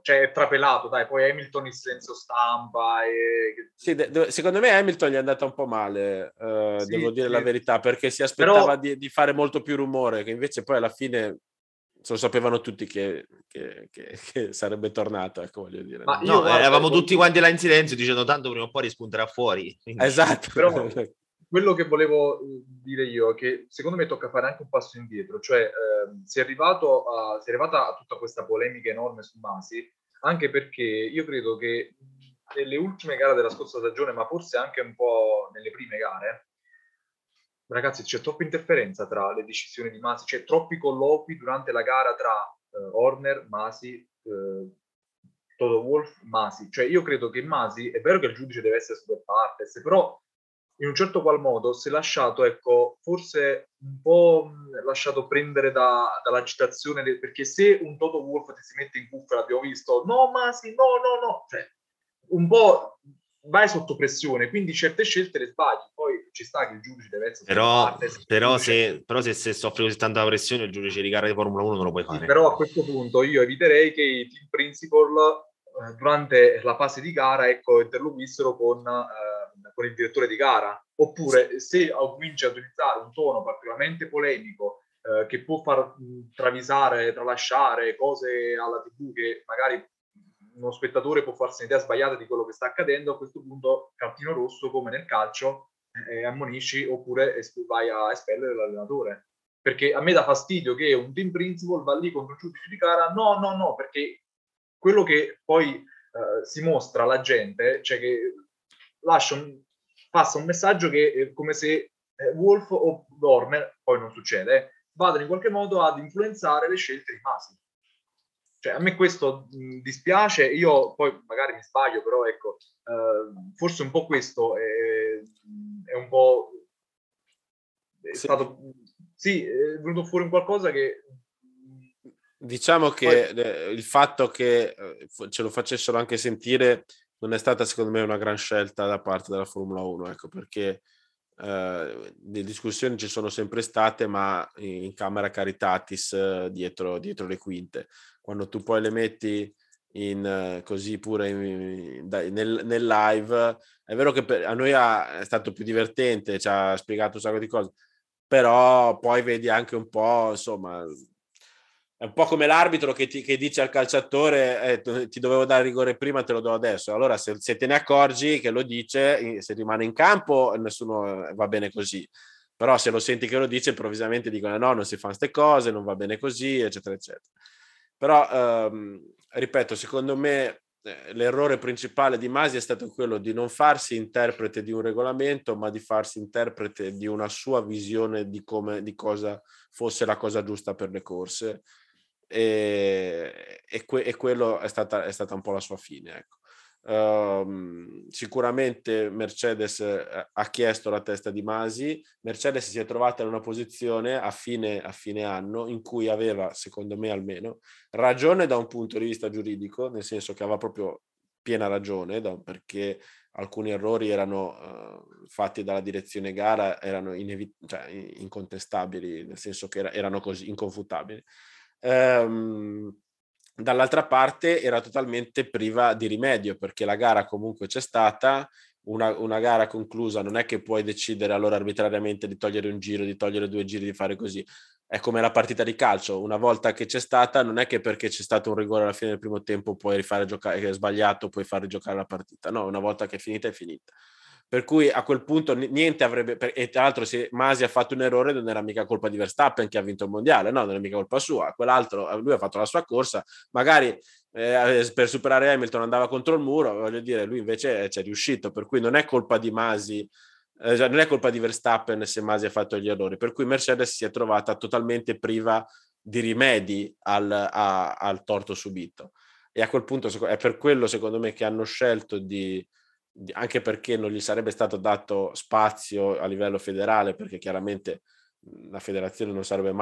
Cioè è trapelato, dai, poi Hamilton in senso stampa e... Sì, secondo me Hamilton gli è andata un po' male, sì, devo dire la verità, perché si aspettava di fare molto più rumore, che invece poi alla fine lo sapevano tutti che sarebbe tornato, ecco, voglio dire. Ma no, eravamo tutti quanti là in silenzio dicendo tanto prima o poi rispunterà fuori. Quindi... Esatto. Però quello che volevo dire io è che secondo me tocca fare anche un passo indietro, cioè si è arrivata a tutta questa polemica enorme su Masi, anche perché io credo che nelle ultime gare della scorsa stagione, ma forse anche un po' nelle prime gare, ragazzi, c'è troppa interferenza tra le decisioni di Masi, c'è troppi colloqui durante la gara tra Horner, Masi, Toto Wolff, Masi. Cioè io credo che Masi, è vero che il giudice deve essere super partes, però in un certo qual modo si è lasciato, ecco, forse un po' lasciato prendere dall'agitazione, perché se un Toto Wolff ti si mette in cuffia, l'abbiamo visto, no Masi, no, cioè un po' vai sotto pressione, quindi certe scelte le sbagli, poi ci sta che il giudice deve essere... Però se soffri così tanta pressione, il giudice di gara di Formula 1 non lo puoi fare. Sì, però a questo punto io eviterei che i team principal durante la fase di gara, ecco, interloquissero con il direttore di gara, oppure se comincia a utilizzare un tono particolarmente polemico che può far travisare, tralasciare cose alla TV, che magari uno spettatore può farsi un'idea sbagliata di quello che sta accadendo, a questo punto cartellino rosso come nel calcio, ammonisci oppure vai a espellere l'allenatore, perché a me dà fastidio che un team principal va lì contro il giudice di gara, no, perché quello che poi si mostra alla gente, cioè che passa un messaggio che è come se Wolff o Horner, poi non succede, vadano in qualche modo ad influenzare le scelte di Masi. Cioè a me questo dispiace, io poi magari mi sbaglio, però ecco, forse un po' questo è un po' è stato, sì, è venuto fuori un qualcosa che... Diciamo che poi... il fatto che ce lo facessero anche sentire non è stata, secondo me, una gran scelta da parte della Formula 1, ecco, perché le discussioni ci sono sempre state, ma in camera caritatis, dietro le quinte. Quando tu poi le metti così pure nel live, è vero che a noi è stato più divertente, ci ha spiegato un sacco di cose, però poi vedi anche un po', insomma... È un po' come l'arbitro che dice al calciatore ti dovevo dare rigore prima, te lo do adesso. Allora se te ne accorgi che lo dice, se rimane in campo nessuno, va bene così. Però se lo senti che lo dice, improvvisamente dicono no, non si fanno queste cose, non va bene così, eccetera, eccetera. Però, ripeto, secondo me l'errore principale di Masi è stato quello di non farsi interprete di un regolamento, ma di farsi interprete di una sua visione di cosa fosse la cosa giusta per le corse. E quello è stata un po' la sua fine, ecco. Sicuramente Mercedes ha chiesto la testa di Masi. Mercedes si è trovata in una posizione a fine anno in cui aveva, secondo me almeno, ragione da un punto di vista giuridico, nel senso che aveva proprio piena ragione, perché alcuni errori erano fatti dalla direzione gara, erano incontestabili, nel senso che erano così inconfutabili. Dall'altra parte era totalmente priva di rimedio, perché la gara comunque c'è stata, una gara conclusa, non è che puoi decidere allora arbitrariamente di togliere un giro, di togliere due giri, di fare così. È come la partita di calcio, una volta che c'è stata, non è che perché c'è stato un rigore alla fine del primo tempo puoi rifare giocare, che è sbagliato, puoi far rigiocare la partita, no, una volta che è finita. Per cui a quel punto niente avrebbe, e tra l'altro se Masi ha fatto un errore non era mica colpa di Verstappen che ha vinto il mondiale, no, non era mica colpa sua, quell'altro, lui ha fatto la sua corsa, magari per superare Hamilton andava contro il muro, voglio dire, lui invece ci è riuscito, per cui non è colpa di Masi, non è colpa di Verstappen se Masi ha fatto gli errori, per cui Mercedes si è trovata totalmente priva di rimedi al torto subito, e a quel punto è per quello secondo me che hanno scelto anche perché non gli sarebbe stato dato spazio a livello federale, perché chiaramente la federazione non avrebbe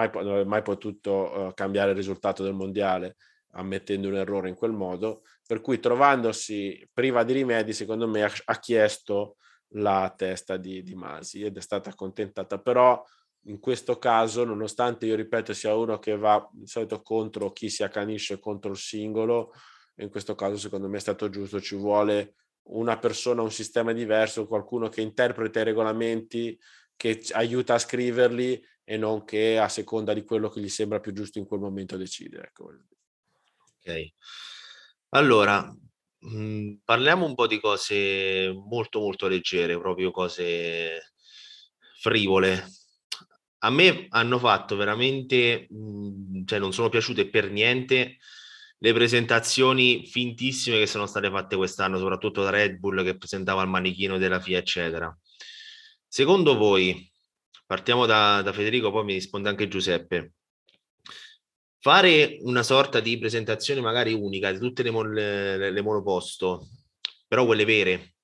mai potuto cambiare il risultato del mondiale ammettendo un errore in quel modo, per cui trovandosi priva di rimedi secondo me ha chiesto la testa di Masi ed è stata accontentata. Però in questo caso, nonostante io ripeto sia uno che va di solito contro chi si accanisce contro il singolo, in questo caso secondo me è stato giusto, ci vuole una persona, un sistema diverso, qualcuno che interpreta i regolamenti, che aiuta a scriverli e non che a seconda di quello che gli sembra più giusto in quel momento decide. Ecco. Ok, allora parliamo un po' di cose molto molto leggere, proprio cose frivole. A me hanno fatto veramente, cioè non sono piaciute per niente le presentazioni fintissime che sono state fatte quest'anno, soprattutto da Red Bull, che presentava il manichino della FIA eccetera. Secondo voi, partiamo da Federico, poi mi risponde anche Giuseppe, fare una sorta di presentazione magari unica di tutte le monoposto, però quelle vere,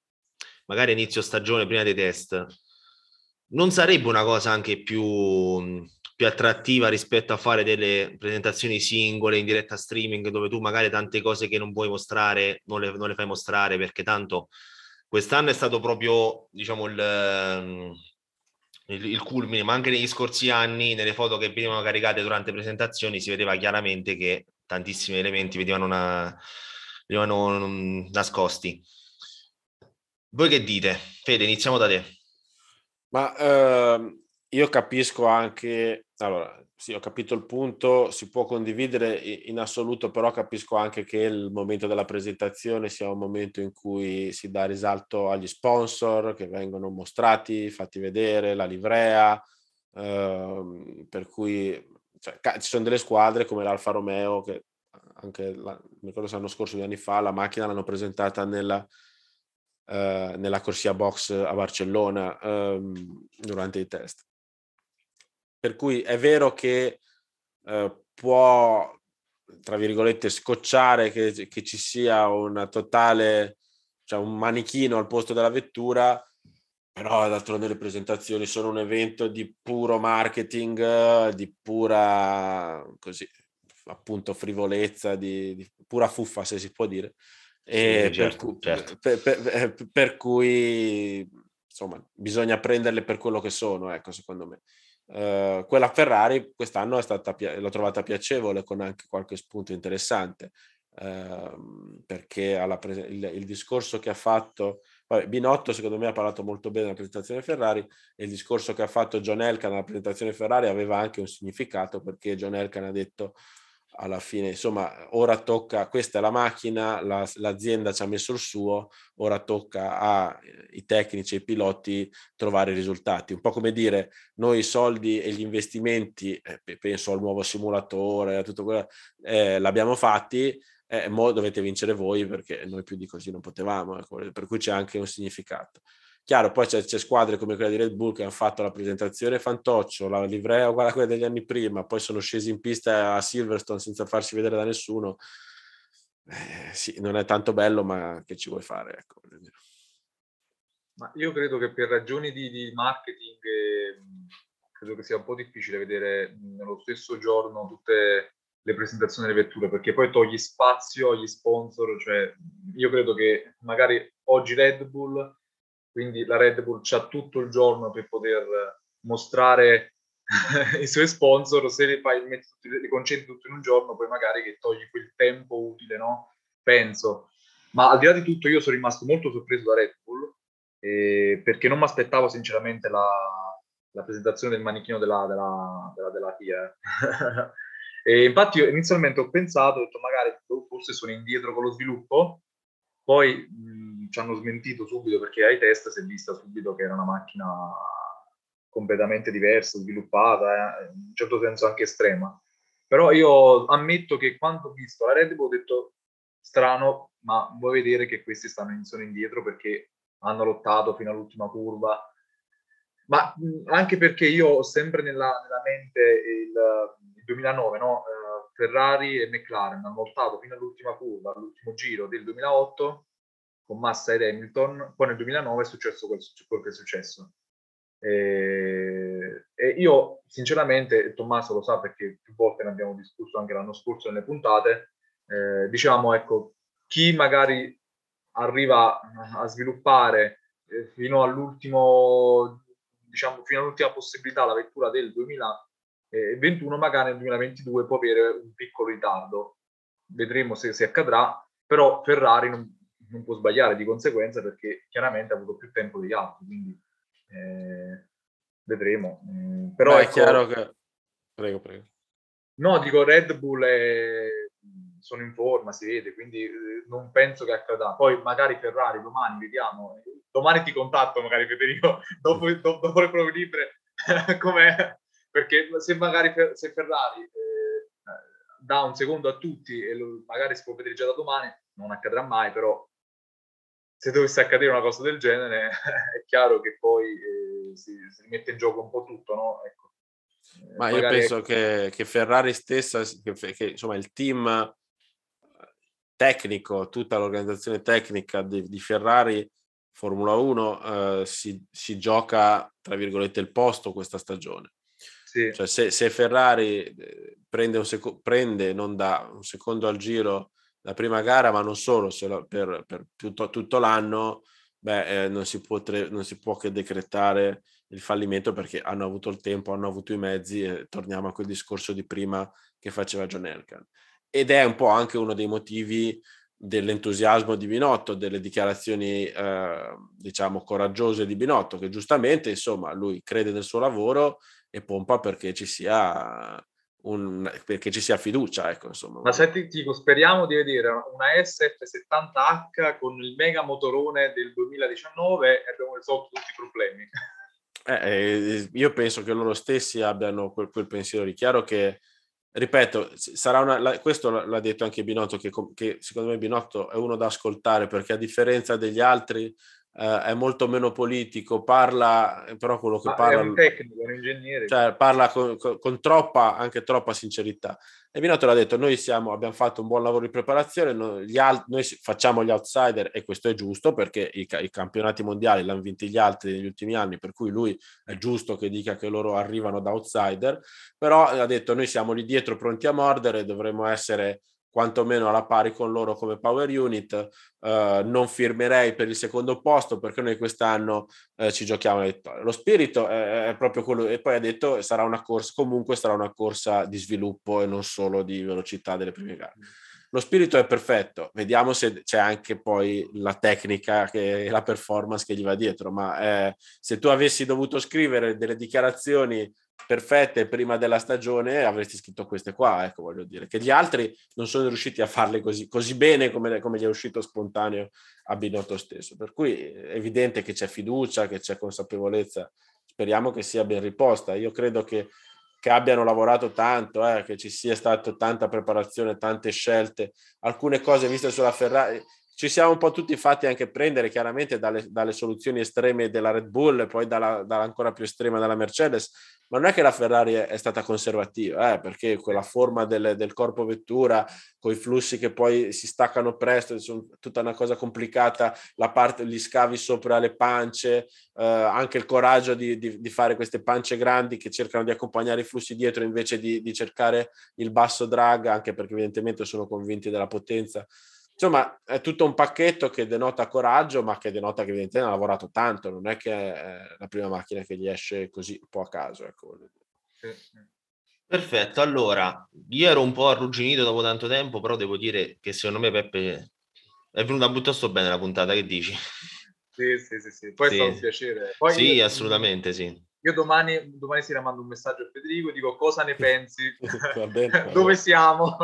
magari inizio stagione prima dei test, non sarebbe una cosa anche più attrattiva rispetto a fare delle presentazioni singole in diretta streaming, dove tu magari tante cose che non puoi mostrare non le fai mostrare, perché tanto quest'anno è stato proprio, diciamo, il culmine, ma anche negli scorsi anni nelle foto che venivano caricate durante presentazioni si vedeva chiaramente che tantissimi elementi venivano nascosti. Voi che dite? Fede, iniziamo da te. Ma io capisco anche, allora sì, ho capito il punto, si può condividere in assoluto, però capisco anche che il momento della presentazione sia un momento in cui si dà risalto agli sponsor che vengono mostrati, fatti vedere, la livrea, per cui ci sono delle squadre come l'Alfa Romeo che anche mi ricordo l'anno scorso, 2 anni fa, la macchina l'hanno presentata nella corsia box a Barcellona durante i test. Per cui è vero che può, tra virgolette, scocciare che ci sia una totale, cioè un manichino al posto della vettura, però d'altronde le presentazioni sono un evento di puro marketing, di pura, così, appunto, frivolezza, di pura fuffa, se si può dire. E sì, certo. Per cui, insomma, bisogna prenderle per quello che sono, ecco, secondo me. Quella Ferrari quest'anno l'ho trovata piacevole, con anche qualche spunto interessante, perché il discorso che ha fatto Binotto secondo me ha parlato molto bene della presentazione Ferrari, e il discorso che ha fatto John Elkann alla presentazione Ferrari aveva anche un significato, perché John Elkann ha detto alla fine, insomma, ora tocca, questa è la macchina, l'azienda ci ha messo il suo, ora tocca ai tecnici e ai piloti trovare i risultati. Un po' come dire, noi i soldi e gli investimenti, penso al nuovo simulatore, a tutto quello, l'abbiamo fatti, mo dovete vincere voi, perché noi più di così non potevamo, per cui c'è anche un significato. Chiaro, poi c'è squadre come quella di Red Bull che hanno fatto la presentazione fantoccio, la livrea uguale a quella degli anni prima, poi sono scesi in pista a Silverstone senza farsi vedere da nessuno. Sì, non è tanto bello, ma che ci vuoi fare? Ecco. Ma io credo che per ragioni di marketing credo che sia un po' difficile vedere nello stesso giorno tutte le presentazioni delle vetture, perché poi togli spazio agli sponsor. Cioè, io credo che magari oggi Red Bull, quindi la Red Bull c'ha tutto il giorno per poter mostrare i suoi sponsor. Se li fai, li concentri tutto in un giorno, poi magari che togli quel tempo utile, no? Penso. Ma al di là di tutto io sono rimasto molto sorpreso da Red Bull, perché non mi aspettavo sinceramente la presentazione del manichino della FIA. E infatti io inizialmente ho pensato, ho detto magari forse sono indietro con lo sviluppo, poi ci hanno smentito subito, perché ai test si è vista subito che era una macchina completamente diversa, sviluppata, in un certo senso anche estrema. Però io ammetto che quando ho visto la Red Bull ho detto strano, ma vuoi vedere che questi sono indietro, perché hanno lottato fino all'ultima curva. Ma anche perché io ho sempre nella mente il 2009, no? Ferrari e McLaren hanno lottato fino all'ultima curva, all'ultimo giro del 2008 con Massa ed Hamilton, poi nel 2009 è successo quel che è successo. E io sinceramente, Tommaso lo sa perché più volte ne abbiamo discusso anche l'anno scorso nelle puntate, diciamo, ecco, chi magari arriva a sviluppare fino all'ultimo, diciamo fino all'ultima possibilità, la vettura del 2021, magari nel 2022 può avere un piccolo ritardo, vedremo se accadrà. Però Ferrari non può sbagliare di conseguenza, perché chiaramente ha avuto più tempo degli altri, quindi vedremo. Però beh, ecco, è chiaro che prego. No, dico, Red Bull sono in forma, si vede, quindi non penso che accadrà. Poi magari Ferrari domani, vediamo, domani ti contatto magari, Federico, dopo le prove libere com'è, perché se Ferrari dà un secondo a tutti e magari si può vedere già da domani, non accadrà mai, però se dovesse accadere una cosa del genere è chiaro che poi si mette in gioco un po' tutto, no? Ecco. Ma io penso che Ferrari stessa, che insomma il team tecnico, tutta l'organizzazione tecnica di Ferrari Formula 1 si gioca tra virgolette il posto questa stagione. Sì. Cioè, se Ferrari prende non da un secondo al giro la prima gara, ma non solo, per tutto l'anno, non si può che decretare il fallimento, perché hanno avuto il tempo, hanno avuto i mezzi, e torniamo a quel discorso di prima che faceva John Elkann. Ed è un po' anche uno dei motivi dell'entusiasmo di Binotto, delle dichiarazioni diciamo coraggiose di Binotto, che giustamente, insomma, lui crede nel suo lavoro e pompa perché ci sia perché ci sia fiducia, ecco, insomma. Ma senti, dico, speriamo di vedere una SF70H con il mega motorone del 2019 e abbiamo risolto tutti i problemi. Io penso che loro stessi abbiano quel pensiero lì. Chiaro che, ripeto, sarà questo l'ha detto anche Binotto, che secondo me Binotto è uno da ascoltare, perché a differenza degli altri è molto meno politico, parla, però quello che parla è un tecnico, un ingegnere, cioè parla con anche troppa sincerità. E Binotto l'ha detto: noi abbiamo fatto un buon lavoro di preparazione, noi facciamo gli outsider, e questo è giusto, perché i campionati mondiali l'hanno vinti gli altri negli ultimi anni, per cui lui è giusto che dica che loro arrivano da outsider. Però ha detto: noi siamo lì dietro pronti a mordere, dovremmo essere quantomeno alla pari con loro come power unit. Non firmerei per il secondo posto, perché noi quest'anno ci giochiamo la vittoria. Lo spirito è proprio quello. E poi ha detto: sarà una corsa, comunque sarà una corsa di sviluppo e non solo di velocità delle prime gare. Lo spirito è perfetto, vediamo se c'è anche poi la tecnica e la performance che gli va dietro. Ma se tu avessi dovuto scrivere delle dichiarazioni perfette prima della stagione, avresti scritto queste qua, ecco, voglio dire che gli altri non sono riusciti a farle così bene come gli è uscito spontaneo a Binotto stesso, per cui è evidente che c'è fiducia, che c'è consapevolezza, speriamo che sia ben riposta. Io credo che abbiano lavorato tanto, che ci sia stata tanta preparazione, tante scelte, alcune cose viste sulla Ferrari. ci siamo un po' tutti fatti anche prendere chiaramente dalle soluzioni estreme della Red Bull e poi dalla ancora più estrema della Mercedes, ma non è che la Ferrari è stata conservativa, perché quella forma del corpo vettura con i flussi che poi si staccano presto, sono tutta una cosa complicata, la parte, gli scavi sopra le pance, anche il coraggio di fare queste pance grandi che cercano di accompagnare i flussi dietro invece di cercare il basso drag, anche perché evidentemente sono convinti della potenza. Insomma, è tutto un pacchetto che denota coraggio, ma che denota che evidentemente ha lavorato tanto, non è che è la prima macchina che gli esce così un po' a caso. Ecco. Perfetto, allora, io ero un po' arrugginito dopo tanto tempo, però devo dire che secondo me Peppe è venuto a buttasto bene la puntata, che dici? Sì. Poi sì. È stato un piacere. Poi sì, assolutamente sì. Io domani sera mando un messaggio a Federico e dico cosa ne pensi, va bene. Dove siamo?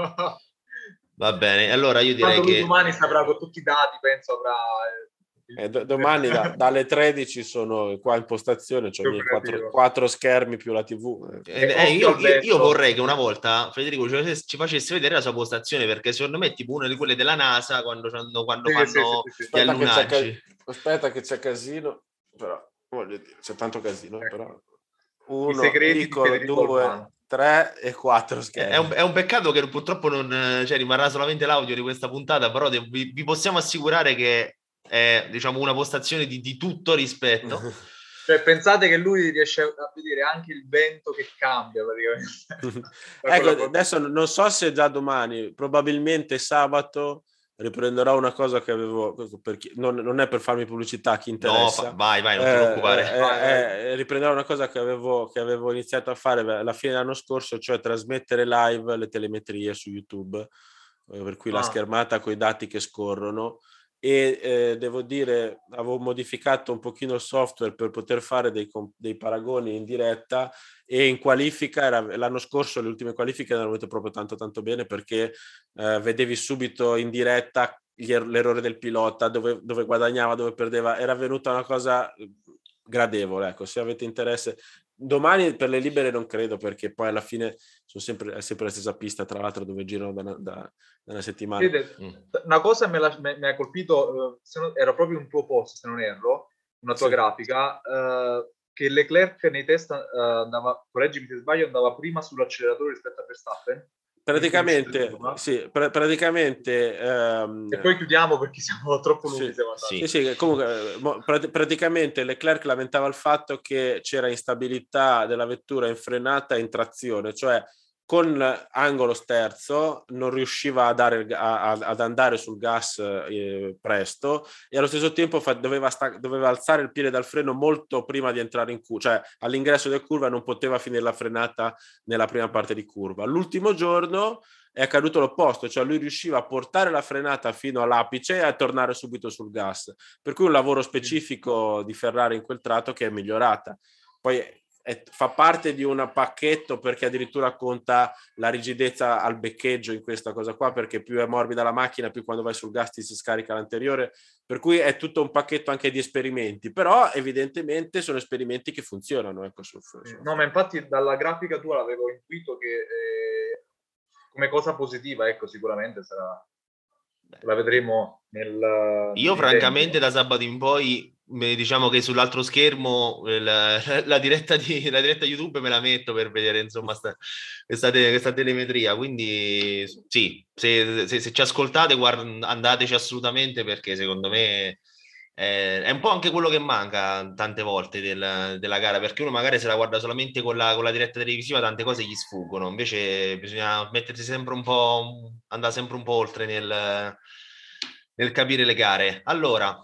Va bene, allora io direi che domani saprà con tutti i dati, penso avrà domani dalle 13 sono qua in postazione, cioè 4 schermi più la TV. Io vorrei che una volta Federico ci facesse vedere la sua postazione, perché secondo me è tipo una di quelle della NASA quando fanno gli allunaggi. Aspetta che c'è casino, però voglio dire, c'è tanto casino, però 1, 2, 3 e 4 schermi. È un peccato che purtroppo non, cioè, rimarrà solamente l'audio di questa puntata, però vi possiamo assicurare che è, diciamo, una postazione di tutto rispetto. Cioè, pensate che lui riesce a vedere anche il vento che cambia praticamente. Ecco, adesso non so se già domani, probabilmente sabato, riprenderò una cosa che avevo, per chi, non è per farmi pubblicità, chi interessa. No, vai, non ti preoccupare. Riprenderò una cosa che avevo iniziato a fare alla fine dell'anno scorso, cioè trasmettere live le telemetrie su YouTube, per cui la schermata con i dati che scorrono. E devo dire, avevo modificato un pochino il software per poter fare dei paragoni in diretta, e in qualifica l'anno scorso le ultime qualifiche erano venute proprio tanto bene, perché vedevi subito in diretta l'errore del pilota, dove guadagnava, dove perdeva, era venuta una cosa gradevole. Ecco, se avete interesse, domani per le libere non credo, perché poi alla fine è sempre la stessa pista, tra l'altro, dove girano da una settimana. Una cosa mi ha colpito, era proprio un tuo post, se non erro, una tua grafica, che Leclerc nei test andava, correggimi se sbaglio, andava prima sull'acceleratore rispetto a Verstappen. Praticamente e poi chiudiamo perché siamo troppo lunghi. Comunque praticamente Leclerc lamentava il fatto che c'era instabilità della vettura in frenata e in trazione, cioè con angolo sterzo non riusciva a ad andare sul gas presto, e allo stesso tempo doveva alzare il piede dal freno molto prima di entrare in curva, cioè all'ingresso della curva non poteva finire la frenata nella prima parte di curva. L'ultimo giorno è accaduto l'opposto, cioè lui riusciva a portare la frenata fino all'apice e a tornare subito sul gas, per cui un lavoro specifico di Ferrari in quel tratto che è migliorata. Poi fa parte di un pacchetto, perché addirittura conta la rigidezza al beccheggio in questa cosa qua, perché più è morbida la macchina, più quando vai sul gas ti si scarica l'anteriore, per cui è tutto un pacchetto anche di esperimenti, però evidentemente sono esperimenti che funzionano, ecco. No, ma infatti dalla grafica tua l'avevo intuito che come cosa positiva, ecco, sicuramente sarà, la vedremo io francamente tempo. Da sabato in poi, diciamo che sull'altro schermo la diretta YouTube me la metto per vedere, insomma, questa telemetria. Quindi sì, se ci ascoltate, andateci assolutamente, perché secondo me è un po' anche quello che manca tante volte della gara, perché uno magari se la guarda solamente con la diretta televisiva, tante cose gli sfuggono. Invece bisogna mettersi sempre un po', andare sempre un po' oltre nel capire le gare. Allora,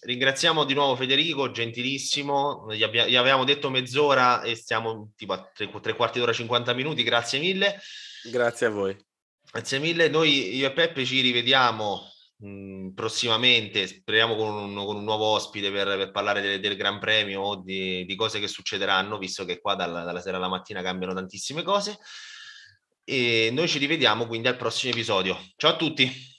ringraziamo di nuovo Federico, gentilissimo, gli avevamo detto mezz'ora e stiamo tipo a tre quarti d'ora, 50 minuti, grazie mille. Grazie a voi. Grazie mille, io e Peppe ci rivediamo prossimamente, speriamo con un nuovo ospite per parlare del Gran Premio o di cose che succederanno, visto che qua dalla sera alla mattina cambiano tantissime cose, e noi ci rivediamo quindi al prossimo episodio. Ciao a tutti.